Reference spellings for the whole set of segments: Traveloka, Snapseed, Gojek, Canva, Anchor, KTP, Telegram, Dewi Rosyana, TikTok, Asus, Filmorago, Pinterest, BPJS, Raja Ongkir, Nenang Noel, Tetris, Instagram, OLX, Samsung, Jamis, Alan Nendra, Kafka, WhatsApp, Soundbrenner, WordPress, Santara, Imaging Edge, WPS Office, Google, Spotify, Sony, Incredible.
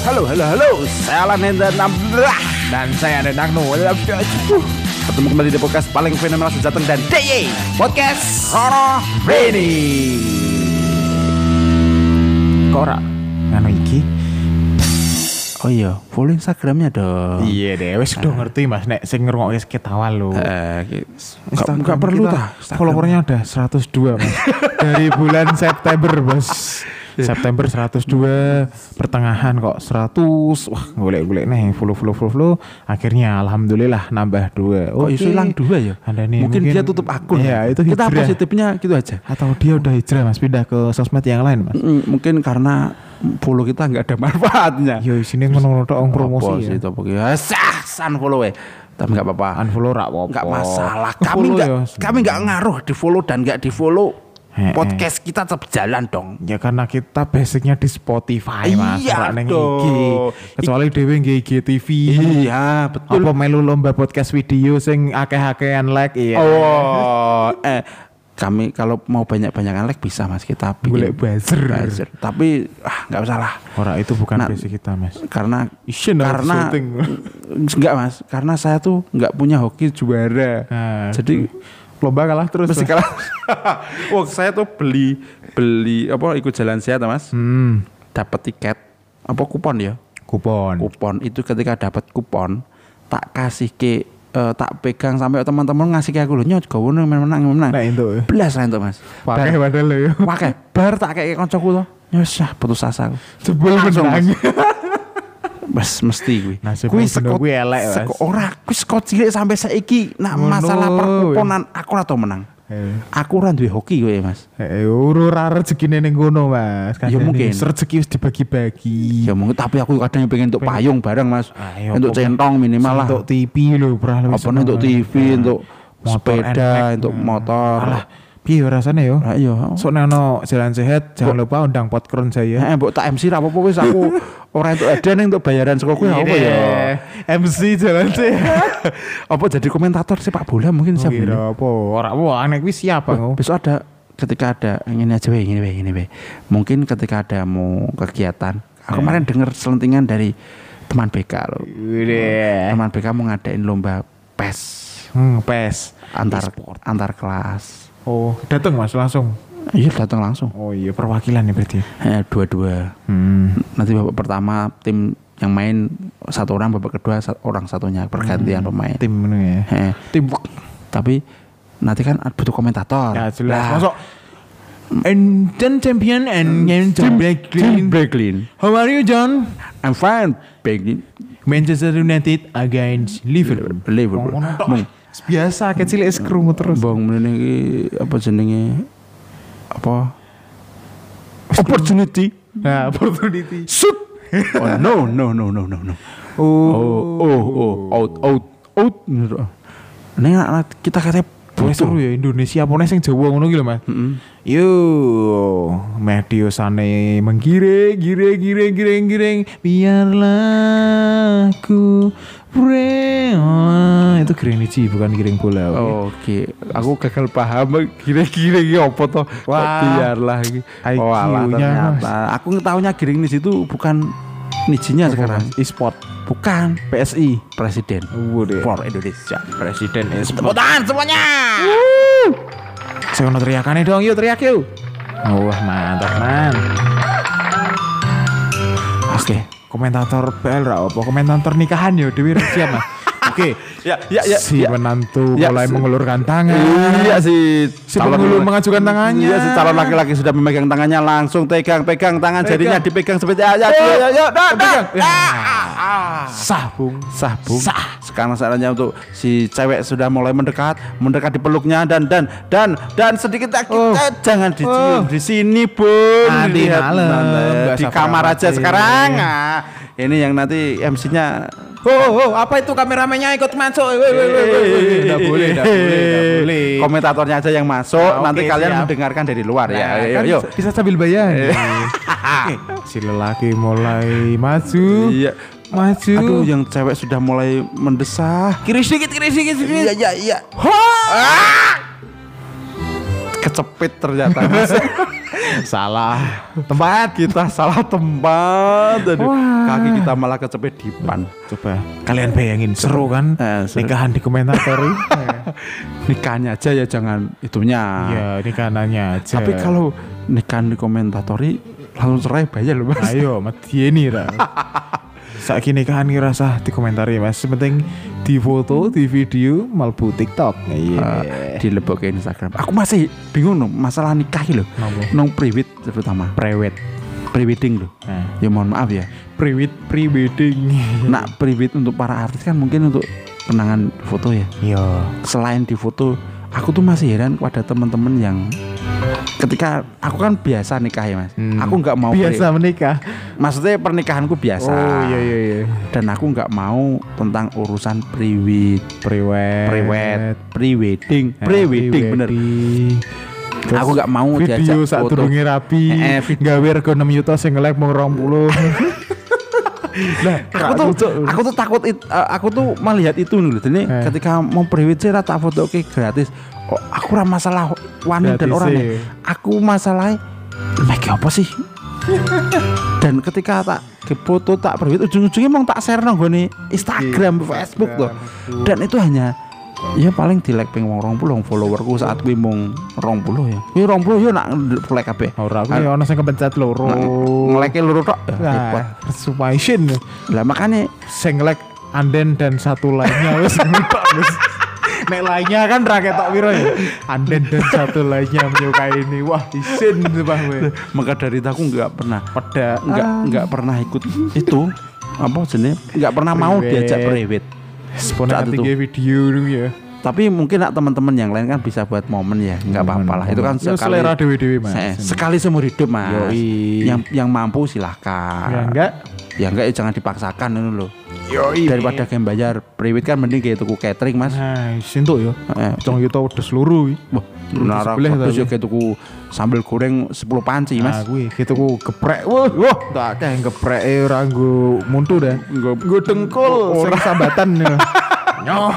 Halo. Saya Alan Nendra dan saya Nenang Noel. Ketemu kembali di podcast paling fenomenal sejateng dan DIY Podcast Kora Rainy. Kora nganu iki. Oh iya, follow Instagramnya dong. Iya deh, wes udah ngerti mas. Nek sing ngerungokis ketawa lo. Gak perlu ta. Followernya udah 102 mas. Dari bulan September bos. September 102, pertengahan kok 100. Wah, golek-golek nih follow. Akhirnya alhamdulillah nambah 2. Oh, iso hilang 2 ya? Mungkin dia tutup akun. Ya, itu hijrah. Kita positifnya gitu aja. Atau dia udah hijrah Mas, pindah ke sosmed yang lain Mas. Mungkin karena follow kita enggak ada manfaatnya. Ya sini ngono tok promosi ya. Sah san follow we. Tapi enggak apa-apa. Unfollow ra apa-apa. Enggak masalah. Kami enggak ngaruh di-follow dan enggak di-follow. Podcast kita tetap jalan dong. Ya karena kita basicnya di Spotify mas. Iya dong. Kecuali Dewi GTV. Iya betul. Apa melu lomba podcast video sing akeh-akehan like iya. Oh kami kalau mau banyak-banyakan like bisa mas. Kita boleh buzzer. Tapi gak masalah. Orang itu bukan basic kita mas. Karena enggak mas. Karena saya tuh gak punya hoki juara. Jadi lomba kalah terus. Mesti kalah. Wah, saya tuh beli apa ikut jalan sehat, Mas. Dapat tiket apa kupon ya? Kupon itu ketika dapat kupon tak kasih ke tak pegang sampai teman-teman ngasih ke aku lho nyot gawe menang. Nah itu. Blas entuk, Mas. Pakai padahal lho ya. Pakai bar tak keke kancaku to. Nyusah putus asa aku. Jebul menang. Mas mesti kuwi. Kuwi seko elek Mas. Seko ora, kuwi seko cilik sampai saiki nak masalah perkuponan aku ora tau menang. Aku ora duwe hoki kowe Mas. Ora rezekine ning kono Mas. Ya mungkin rezeki wis dibagi-bagi. Ya mungkin tapi aku kadang pengen untuk payung bareng Mas. Untuk centong minimal lah. Untuk TV lho, pernah lho. Apa untuk TV, untuk sepeda, untuk motor. Alah. Piye rasane yo? Lah iya. Sok nang jalan sehat jangan lupa undang Podkron saya. Heeh, mbok tak MC ra apa-apa wis aku ora entuk edan entuk bayaran saka kowe apa ya. MC jalan sehat. Apa jadi komentator sepak bola mungkin siap. Iya apa? Ora apa aneh kuwi siap aku. Besok ada ketika ada ngene aja we. Mungkin ketika ada mau kegiatan. Aku kemarin dengar selentingan dari teman BK loh. Teman BK mau ngadain lomba PES. PES antar kelas. Oh, datang Mas langsung. Iya, datang langsung. Oh iya, perwakilan ya berarti. Dua-dua. Nanti babak pertama tim yang main satu orang, babak kedua orang satunya pergantian pemain. Tim menu ya. Tim. Tapi nanti kan butuh komentator. Ya jelas. Masuk. And then champion and Tim Berglin. How are you, John? I'm fine, Berglin. Manchester United against Liverpool. Biasa kecil es krumu terus. Bang meneh iki apa jenenge? Apa? Opportunity. Nah, opportunity. Shoot. Oh no. Oh. Out. Ning kita katanya wis seru ya Indonesia apa sing Jawa ngono iki lho Mas. Yo, mediosane menggiring. Biarlah ku itu Greenwich bukan giring bola. Oke. Aku gagal paham giring-giring apa toh. Biarlah iki. Oh, ternyata aku ngetahunya giring Niji itu bukan Nijinya sekarang e-sport. Bukan PSI Presiden for Indonesia Presiden e-sport. Teputan semuanya. Saya mau teriakannya dong. Yuk teriak yuk. Wah mantap man. Oke. Komentator PL apa? Komentator nikahan ya Dewi Rosyana. Oke. Ya. Si menantu mulai mengulurkan tangan. Iya si penghulu mengajukan tangannya. Iya si calon laki-laki sudah memegang tangannya langsung pegang tangan jarinya dipegang seperti ayo. Sah bung. Sekarang saatnya untuk si cewek sudah mulai mendekat di peluknya dan sedikit jangan dicium di sini bung. Nanti malam di kamar aja sekarang. Ini yang nanti MC-nya. Apa itu kameramennya ikut masuk? Tidak boleh. Komentatornya aja yang masuk. Nanti kalian mendengarkan dari luar ya. Ayo. Bisa sambil bayar. Okay. Si lelaki mulai maju. Iya. Maju. Aduh, yang cewek sudah mulai mendesah. Kiri sedikit. Iya. kecepit ternyata. Salah tempat, kita salah tempat. Aduh, kaki kita malah kecepit di ban. Coba kalian bayangin, seru kan? Seru. Nikahan di komentatori. Nikahnya aja ya, jangan itunya. Iya, nikahannya aja. Tapi kalau nikahan di komentatori langsung cerai bayar loh Mas. Ayo mati ini lah. Saiki nikahan ki rasah dikomentari Mas. Penting di foto, di video, mlebu TikTok. Dilebokke Instagram. Aku masih bingung loh masalah nikah iki lho. Nang priwit terutama. Prewedding lho. Ya mohon maaf ya. Prewedding. Nak priwit untuk para artis kan mungkin untuk kenangan foto ya. Iya. Selain di foto, aku tuh masih heran pada teman-teman yang ketika aku kan biasa nikah ya Mas. Aku enggak mau biasa menikah. Maksudnya pernikahanku biasa. Oh iya. Dan aku enggak mau tentang urusan prewedding bener. Terus aku enggak mau diajak video saat durunge rapi. Gawe rego 6 yuta sing nge-like mung 20. Nah, aku tuh takut aku tuh melihat itu loh. Jadi ketika mau priwit sih rata foto oke gratis. Oh, aku ra masalah wani dan orangnya. Aku masalahnya make apa sih? Dan ketika tak dipoto tak priwit ujung-ujungnya mau tak share nang gone Instagram, Facebook tuh. Dan itu hanya ya paling di like ping 20 followerku saat kuwi mung 20 ya. Kuwi 20 ya nak like kabeh. Ora kuwi ana sing kepencet loro. Nge-like loro tok. Persuasion. Lah makane sing like Anden dan satu lainnya wis tok wis. Nek lainnya kan ra ketok piro ya. Anden dan satu lainnya menyukai ini. Wah, isin sumpah kowe. Maka dari itu aku enggak pernah ikut itu. Apa jenenge? Enggak pernah mau diajak priwit. Seponnya tinggi video dulu ya. Tapi mungkin nak teman-teman yang lain kan bisa buat momen ya, nggak apa-apa lah. Itu kan sekali selera dewi-dewi Mas. Sekali seumur hidup Mas. Yoi. Yang mampu silahkan. Ya enggak ya jangan dipaksakan itu loh. Yoi. Daripada game bayar priwit kan mending kayak tuku catering Mas. Nah, sintu ya. Cong yuta udah seluruh. Wah, nara terus ya kayak tuku sambal goreng 10 panci Mas. Nah, gue kayak tuku geprek. Wah, tak kayak geprek ora nggo muntu dah. Nggo dengkul sing sambatan. Nyoh.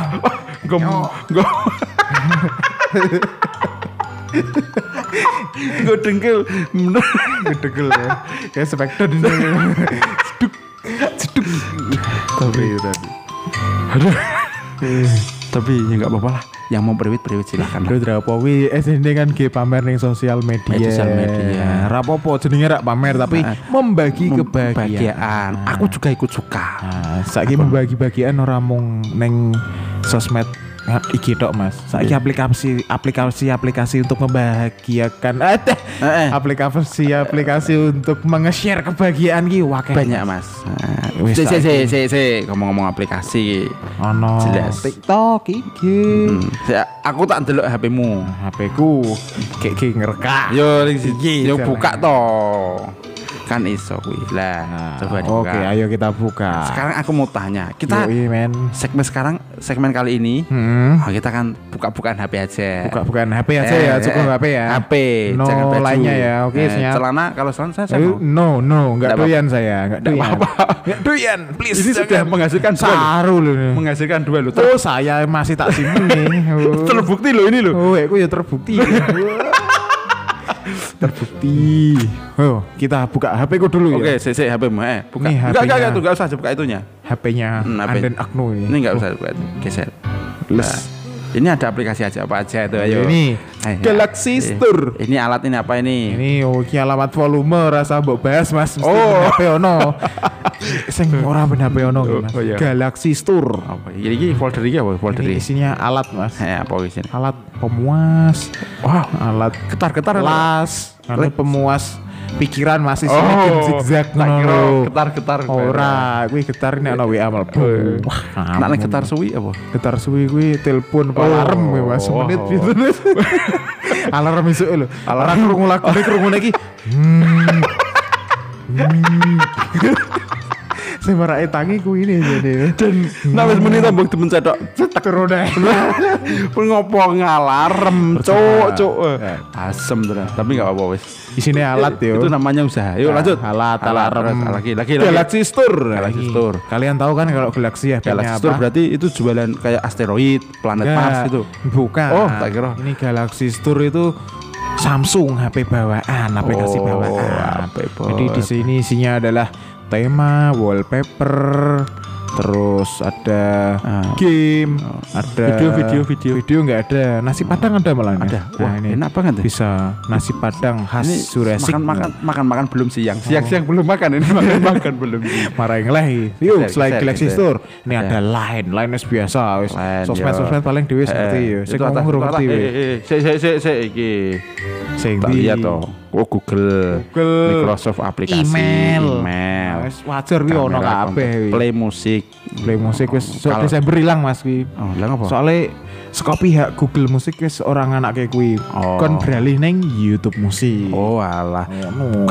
Gue dengkil ya. Kayak spektor ini. Ceduk. Tapi ya gak apa-apa lah. Yang mau priwit silahkan. Duh rapowi ini kan ge pamer ning sosial media. Rapopo jenenge rak pamer tapi membagi kebahagiaan. Aku juga ikut suka. Saiki membagi-bagian ora mung ning sosmed iki tok Mas. Saiki aplikasi untuk membahagiakan. Aplikasi untuk menge-share kebahagiaan ki wakeh. Banyak Mas. Ngomong-ngomong aplikasi. Ono TikTok iki. Aku tak ndelok HP-mu. HP-ku iki ngerekak. Yo ning siji. Yo buka to. Kan iso kuwi lah. Coba dibuka. Oke, ayo kita buka. Sekarang aku mau tanya, kita segmen kali ini kita kan buka-bukaan HP aja. Buka-bukaan HP aja ya, cukup HP ya. HP, no jangan baju lainnya ya. Oke, celana kalau saya sama. No, enggak doyan saya, enggak apa-apa. Enggak doyan, please. Ini sudah menghasilkan saru loh. Menghasilkan dua loh. Oh, saya masih tak simpen. Terbukti loh ini loh. Oh, aku ya terbukti. Terbukti. Oh, kita buka HP-ku dulu ya. Oke, sik HP-mu. Buka. Enggak usah buka itunya. HP-nya Anden Agno ini. Ini enggak usah buka itu. Geser. Ini ada aplikasi aja apa aja itu ayo. Ini Galaxy Store. Ini alat ini apa ini? Ini alamat volume rasa mbok bahas Mas. Oh, HP ono. Sing ora ben HP ono Mas. Galaxy Store. Apa iki folder iki apa folder iki? Isinya alat Mas. Apa isinya? Alat pemuas. Wah, alat ketar-ketar las. Alat pemuas pikiran Mas isinya game zigzag ngono. Ketar-ketar. Ora, kuwi getar nek ana WA mlebu. Wah, nek getar suwi apa? Getar suwi kuwi telepon alarm kuwi Mas menit gitu. Alarm isuk lho. Alarm krungu lagu iki. Saya marahin tangiku ini jadi. Dan nampes menit tambah temen cedok cetak roda. Pengopong alarm, cowok. Asem terus. Tapi nggak apa-apa wes. Di sini alat ya. Itu namanya usaha. Yuk lanjut. Alat alarm. Lagi. Galaxy Store. Kalian tahu kan kalau Galaxy ya? Galaxy Store berarti itu jualan kayak asteroid, planet Mars itu. Bukan. Oh tak kira. Ini Galaxy Store itu Samsung, HP bawaan, aplikasi bawaan. Jadi di sini isinya adalah tema, wallpaper, terus ada game, ada video nggak ada, nasi padang ada malah ada. Wah, ini enak banget ya? Bisa nasi padang khas ini Surasik. Makan belum siang belum makan ini makan belum marahin lagi. Yuk selain Galaxy Store ini ada Line es biasa wis sosmed paling dhewe ngerti ya sing ngurung ngerti iki sing lihat toh Google, Microsoft aplikasi, email. Wajar kuwi ono kabeh. Play musik wis Desember ilang Mas kuwi. Oh, lha ngopo? Soale saka pihak Google Musik wis orang anake kuwi. Kon beralih ning YouTube Musik. Oh alah.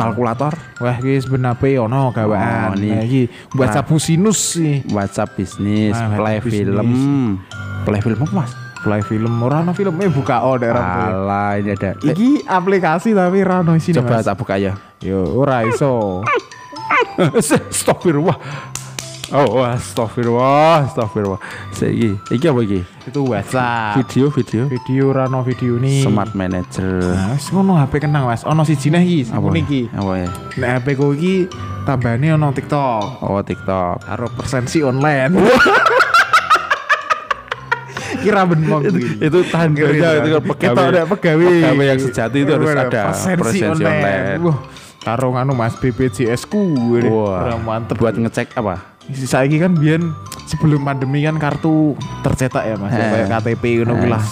Kalkulator. Wah kuwi wis ben ape ono gawaan. Nah iki WhatsApp Business sih. WhatsApp Bisnis, Play Film. Play Film apa Mas? Play Film, ora ana filmnya buka daerah. Alah, ini ada. Iki aplikasi tapi ra ono isine. Coba tak buka ya. Yo, ora iso. Astagfirullah. Oh, astagfirullah. Iki apa iki? Itu WhatsApp. Video ra ono videone. Smart Manager. Nah, wis ngono HP kenang, Mas. Ono sijine iki, ngene iki. Apa ya? Nek HP ku iki tambahane ono TikTok. Oh, TikTok. Karo presensi online. Kira benar itu tahan kerja itu kita ada pegawai yang sejati itu harus ada presensi online. Tarung Mas BPJS ku mantep buat ngecek apa. Saya ini kan biyen sebelum pandemi kan kartu tercetak ya Mas kayak KTP ngono lah.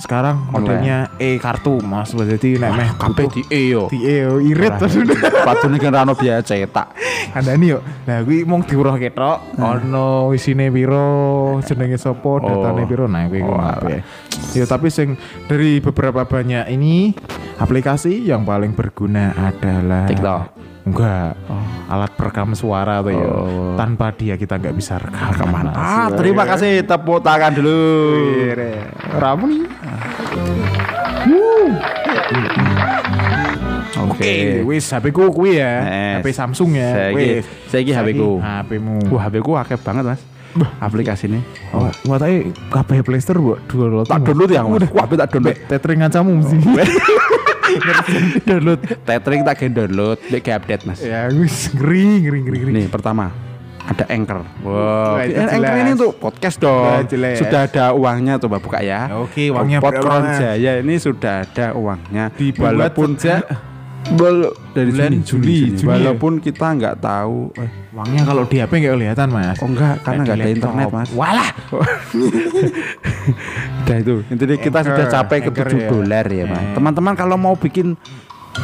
Sekarang modelnya e-kartu Mas. Jadi nek meh kabeh di e yo. Di e yo irit terus. Padune kan ra ono biaya cetak. Kandani yo. Lah kuwi mung diuruh ketok ono isine piro, jenenge sapa, datane piro. Nah kuwi kabeh. Ya tapi sing dari beberapa banyak ini aplikasi yang paling berguna adalah TikTok. Enggak, alat perekam suara tuh ya. Tanpa dia kita nggak bisa rekam. Terima kasih, tepuk tangan dulu. Ramli. Oke, wis HP ku kuwi ya. HP Samsung ya. Saiki HP-ku. HP-mu. Wah, HP-ku akeh banget, Mas. Aplikasine. Watake kabeh Play Store mbok download. Tak download ya, Mas. Kabeh tak download. Tethering kancamu mesti. Download tethering tak gen download nek ge update Mas. Ya wis ngeri. Nih pertama ada Anchor. Wow. Anchor ini untuk podcast dong. Sudah ada uangnya coba buka ya. Oke, uangnya Podcast Jaya ini sudah ada uangnya. Walaupun dari Juni. Walaupun kita enggak tahu uangnya kalau di HP enggak kelihatan Mas. Oh enggak, karena enggak ada internet Mas. Walah. Udah itu. Intinya kita sudah capai ke $7 ya Mas. Teman-teman kalau mau bikin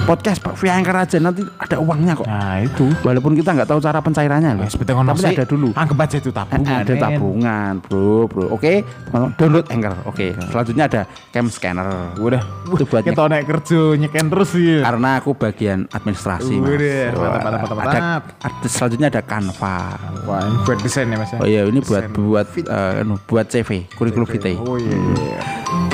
podcast via Anchor aja, nanti ada uangnya kok. Nah itu. Walaupun kita nggak tahu cara pencairannya loh. Seperti tapi ada dulu. Anggap aja itu tabungan. Ada tabungan, bro. Oke, download Anchor. Oke. Selanjutnya ada Cam Scanner. Udah. Itu buat kita naik kerja nyeken terus sih. Karena aku bagian administrasi. Udah. Ada selanjutnya ada Canva. Wah, ini buat desain ya Mas. Oh iya, ini buat CV, kurikulum vitae. Oh iya.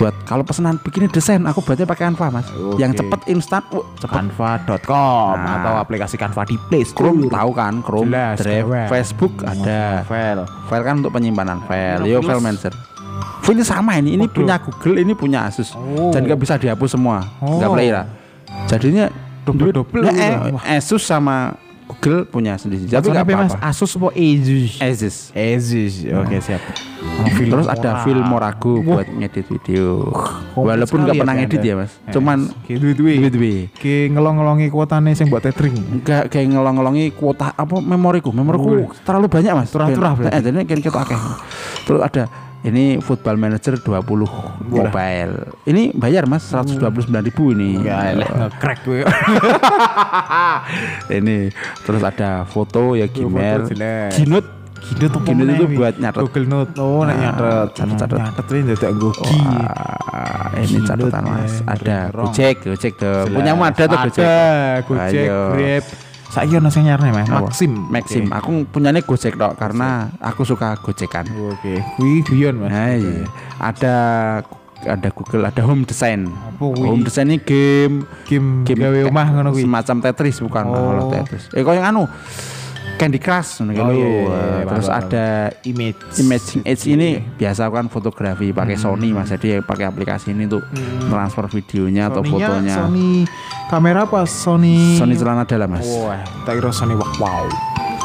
Buat kalau pesanan bikin desain aku buatnya pakai Canva Mas. Okay. Yang cepat instan canva.com atau aplikasi Canva di Play Store. Chrome tahu kan? Chrome, jelas, Drive, Facebook ada. File kan untuk penyimpanan file. Yo File Manager. File sama ini punya Google, ini punya Asus. Dan enggak bisa dihapus semua. Enggak boleh lah. Jadinya double. Asus sama Google punya sendiri. Jadi enggak apa-apa. Asus apa Asus. Oke, siap. Terus ada Filmorago buat ngedit video. Walaupun enggak pernah ngedit ya Mas. Cuman duwe-duwe. Ki ngelong-ngelongi kuotane sing buat tethering. Enggak, ki ngelong-ngelongi kuota apa memoriku. Memoriku terlalu banyak Mas. Turah-turah. Heeh, jane kan ketok akeh. Terus ada ini Football Manager 20 mobile. Ini bayar Mas 129.000 ini. Enggak, nge-crack gue. Ini terus ada foto ya Gmail. Kidot itu buat nyatet. Google Note. Oh, nyatet ini dadak gogi. Ini catatan Mas. Ada Gojek tuh. Punyamu ada tuh Gojek. Grab. Saiki ono sing nyarane Mas. Maxim. Okay. Aku punyane Gojek tok karena aku suka gojekan. Oke. Kuwi guyon Mas. Nah, iya. Ada Google, ada Home Design. Home Design ini game gawe omah ngono kuwi. Semacam Tetris bukan? Tetris. Koyo anu Candy Crush gitu. Oh, iya. Terus ada Imaging Edge ini biasa kan fotografi pakai Sony Mas. Jadi pakai aplikasi ini untuk transfer videonya atau fotonya. Sony kamera apa? Sony celana dalam Mas. Wah, tak kira Sony wow.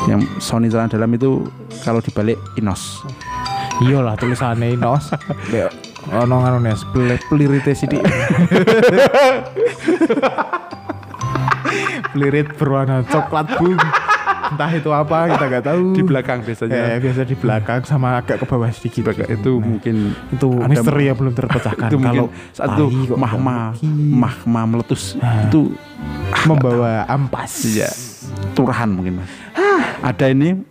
Yang Sony celana dalam itu kalau dibalik Inos. Iyalah tulisannya Inos. Ono ngarone pelirite sithik. Pelirit berwarna coklat bung. Entah itu apa kita enggak tahu. Di belakang biasanya. Biasa di belakang sama agak ke bawah sedikit. Itu mungkin itu misteri yang belum terpecahkan. Itu kalau satu mahma meletus itu membawa ampas. Iya. Turahan mungkin Mas. Ada ini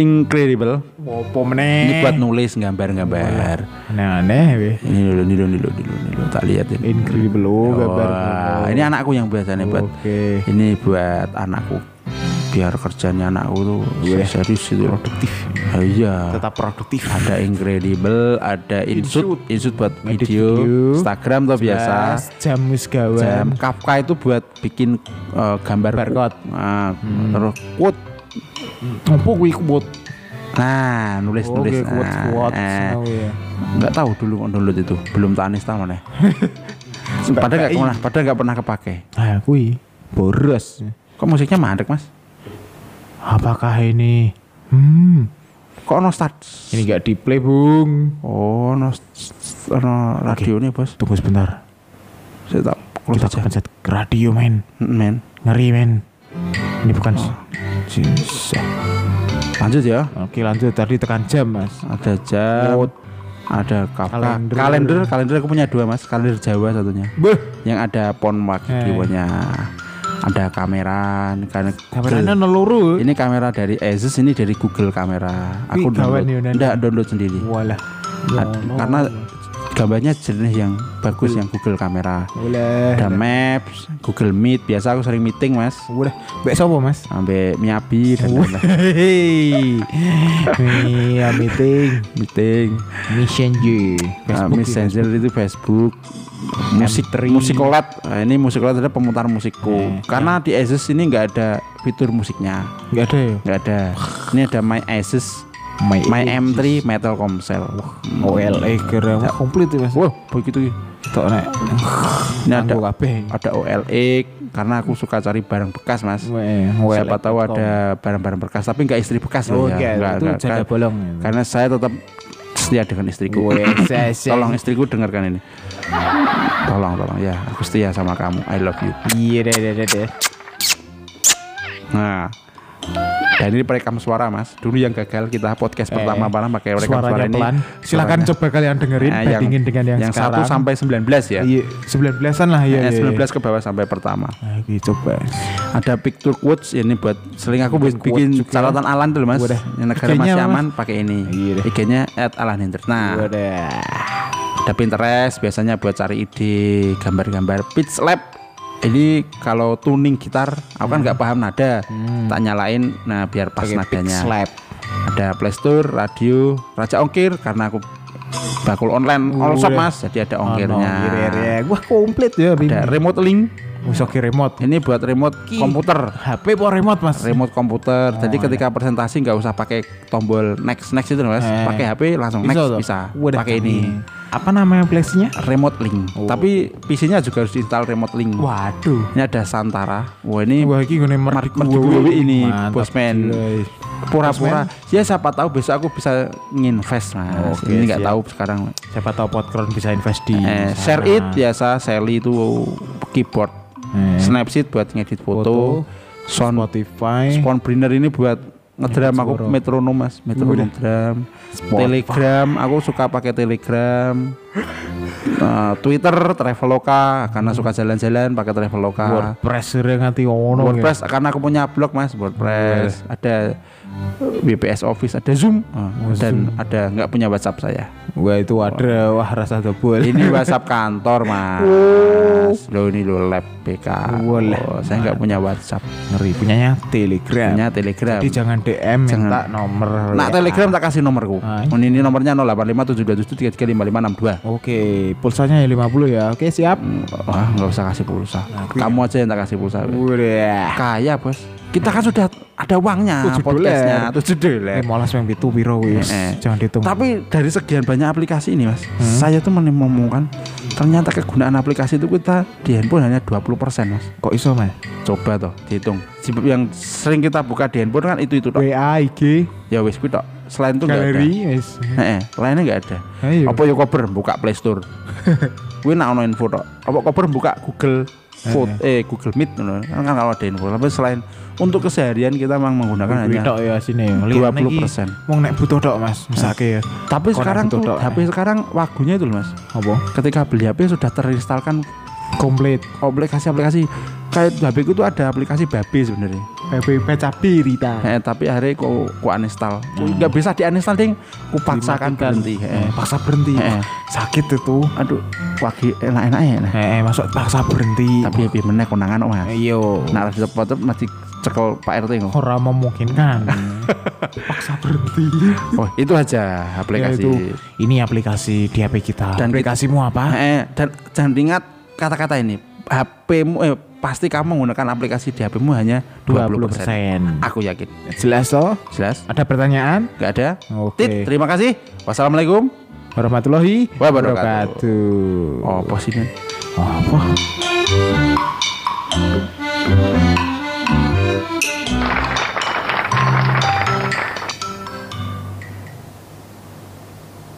Incredible. Opo meneh? Ini buat nulis gambar-gambar. Aneh-aneh weh. Ini lho tak lihat ini. Incredible gambar. Ini anakku yang biasanya buat. Okay. Ini buat anakku. Biar kerjanya anakku tuh serius itu produktif. Iya. Tetap produktif. Ada Incredible, ada Inshoot buat video. Instagram tuh biasa. Jamis gawe. Kafka itu buat bikin gambar barcode. Terus quote. Apa kuwi quote? Nah, nulis. Okay, quote. Enggak tahu dulu download itu. Belum tak install meneh. Padahal enggak pernah kepake. Ah, kuwi boros. Kok musiknya mandek, Mas? Apakah ini? Kok no start? Ini enggak di-play, Bung. Oh, no radionya, Bos. Tunggu sebentar. Saya tak pencet radio, men. Ngeri, men. Ini bukan lanjut ya. Oke lanjut, tadi tekan jam Mas. Ada jam, ada kalender aku punya 2 Mas. Kalender Jawa satunya. Beuh. Yang ada pon wagi kiwanya. Ada kameranya neluru. Ini kamera dari Asus, ini dari Google kamera. Aku download sendiri. Walah. Karena gambarnya jenis yang bagus yang Google kamera. Boleh. Ada Maps, Google Meet. Biasa aku sering meeting Mas. Boleh. Mbak siapa Mas? Mbak Miabi dan lain-lain. Meeting. Messenger itu Facebook. Musikolat. Nah, ini musikolat ada pemutar musikku. Karena di Asus ini nggak ada fitur musiknya. Nggak ada. Ini ada My Asus. My M3 Metal Komsel. OLX keren. Komplit ya Mas. Wah, begitu ya. Ini ada OLX karena aku suka cari barang bekas Mas. Siapa tahu ada barang-barang bekas tapi enggak istri bekas loh ya. Enggak jaga bolong. Karena saya tetap setia dengan istriku. Tolong istriku dengarkan ini. Tolong ya, aku setia sama kamu. I love you. Iya. Nah. Dan ini perekam suara Mas. Dulu yang gagal kita podcast pertama pakai perekam suara ini. Pelan. Silakan coba kalian dengerin bandingin dengan yang sekarang. Yang 1 sampai 19 ya. Iya, 19-an lah ya. 19 ke bawah sampai pertama. Oke, coba. Ada picture quotes ini buat sering aku bikin catatan Alan dulu Mas. Yang negara Mas Yaman pakai ini. IG-nya @alanhendra. Nah. Ada Pinterest biasanya buat cari ide, gambar-gambar. Pitch Lab ini kalau tuning gitar, aku kan nggak paham nada, tak nyalain, nah biar pas nadanya. Ada Playstore, radio, Raja Ongkir karena aku bakul online, allshop Mas, jadi ada ongkirnya. Wah komplit ya. Ada remote link, remote. Ini buat remote komputer. HP buat remote Mas. Remote komputer, jadi ketika presentasi nggak usah pakai tombol next itu Mas, pakai HP langsung next bisa. Pakai ini. Apa namanya place-nya? Remote link. Tapi PC-nya juga harus install remote link. Waduh. Ini ada Santara. Wah ini. Wah iki ngene merdu ini Bosman. Pura-pura. Ya siapa tahu besok aku bisa nginvest Mas. Okay, ini enggak tahu sekarang. Siapa tahu Podcron bisa invest di Share It biasa, Sally itu keyboard. Snapseed buat ngedit foto. Spotify. Soundbrenner ini buat ngedram aku metronom Mas, metronom drum. Telegram, aku suka pakai Telegram. Twitter, Traveloka karena suka jalan-jalan pakai Traveloka. WordPress karena aku punya blog Mas, WordPress. Ada WPS Office, ada Zoom dan ada enggak punya WhatsApp saya. Wah itu ada rasa double. Ini WhatsApp kantor Mas. Loh ini lo lab BK. Saya enggak punya WhatsApp. Ngeri, punyanya Telegram. Punya Telegram. Jadi jangan DM minta nomor. Telegram tak kasih nomorku. Ini nomornya 0857273355562. Oke, pulsanya ya 50 ya. Oke, siap. Wah, enggak usah kasih pulsa. Nah, kamu aja yang tak kasih pulsa. Udah. Kaya, Bos. Kita kan sudah ada uangnya, podcastnya, 7 dolar. Malas yang itu piro wis. Jangan dihitung. Tapi dari sekian banyak aplikasi ini, Mas, saya tuh menemukan ternyata kegunaan aplikasi itu kita di handphone hanya 20%, Mas. Kok iso, Mas? Coba toh dihitung. Yang sering kita buka di handphone kan itu toh. WA, IG. Ya wis kuwi toh. Selain itu enggak ada. Yes. Lainnya enggak ada. Ayo. Apa yo kober buka Play Store. Kuwi nak ono info toh. Apa kober buka Google Food, Google Meet kan kalau ada info. Tapi selain untuk keseharian kita memang menggunakan hanya 20%. Wong nek butuh tok, Mas, mesake ya. Tapi sekarang tuh, HP sekarang wagunya itu loh, Mas. Apa? Ketika beli HP sudah terinstalkan komplit aplikasi-aplikasi. Kayak HP ku tuh ada aplikasi babi sebenarnya. HP pecapi Rita. Tapi akhirnya ku uninstall. Enggak bisa di-uninstall, Ding. Ku paksakan berhenti. Paksa berhenti. Sakit itu. Aduh, lagi enak-enak ya. Masuk paksa berhenti. Tapi piye meneh konangan kok, Mas. Iya. Nek arep dipotong mesti cekel Pak RT kok. Ora memungkinkan. Paksa berhenti. Oh, itu aja aplikasi. Ya, itu. Ini aplikasi di HP kita. Dan aplikasimu apa? Dan jangan ingat kata-kata ini. HPmu pasti kamu menggunakan aplikasi di HPmu hanya 20%. Aku yakin. Jelas toh? Jelas. Ada pertanyaan? Enggak ada. Oke. Terima kasih. Wassalamualaikum warahmatullahi wabarakatuh. Apa sih, Nen? Apa?